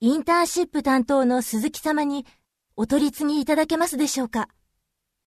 インターンシップ担当の鈴木様にお取り次ぎいただけますでしょうか。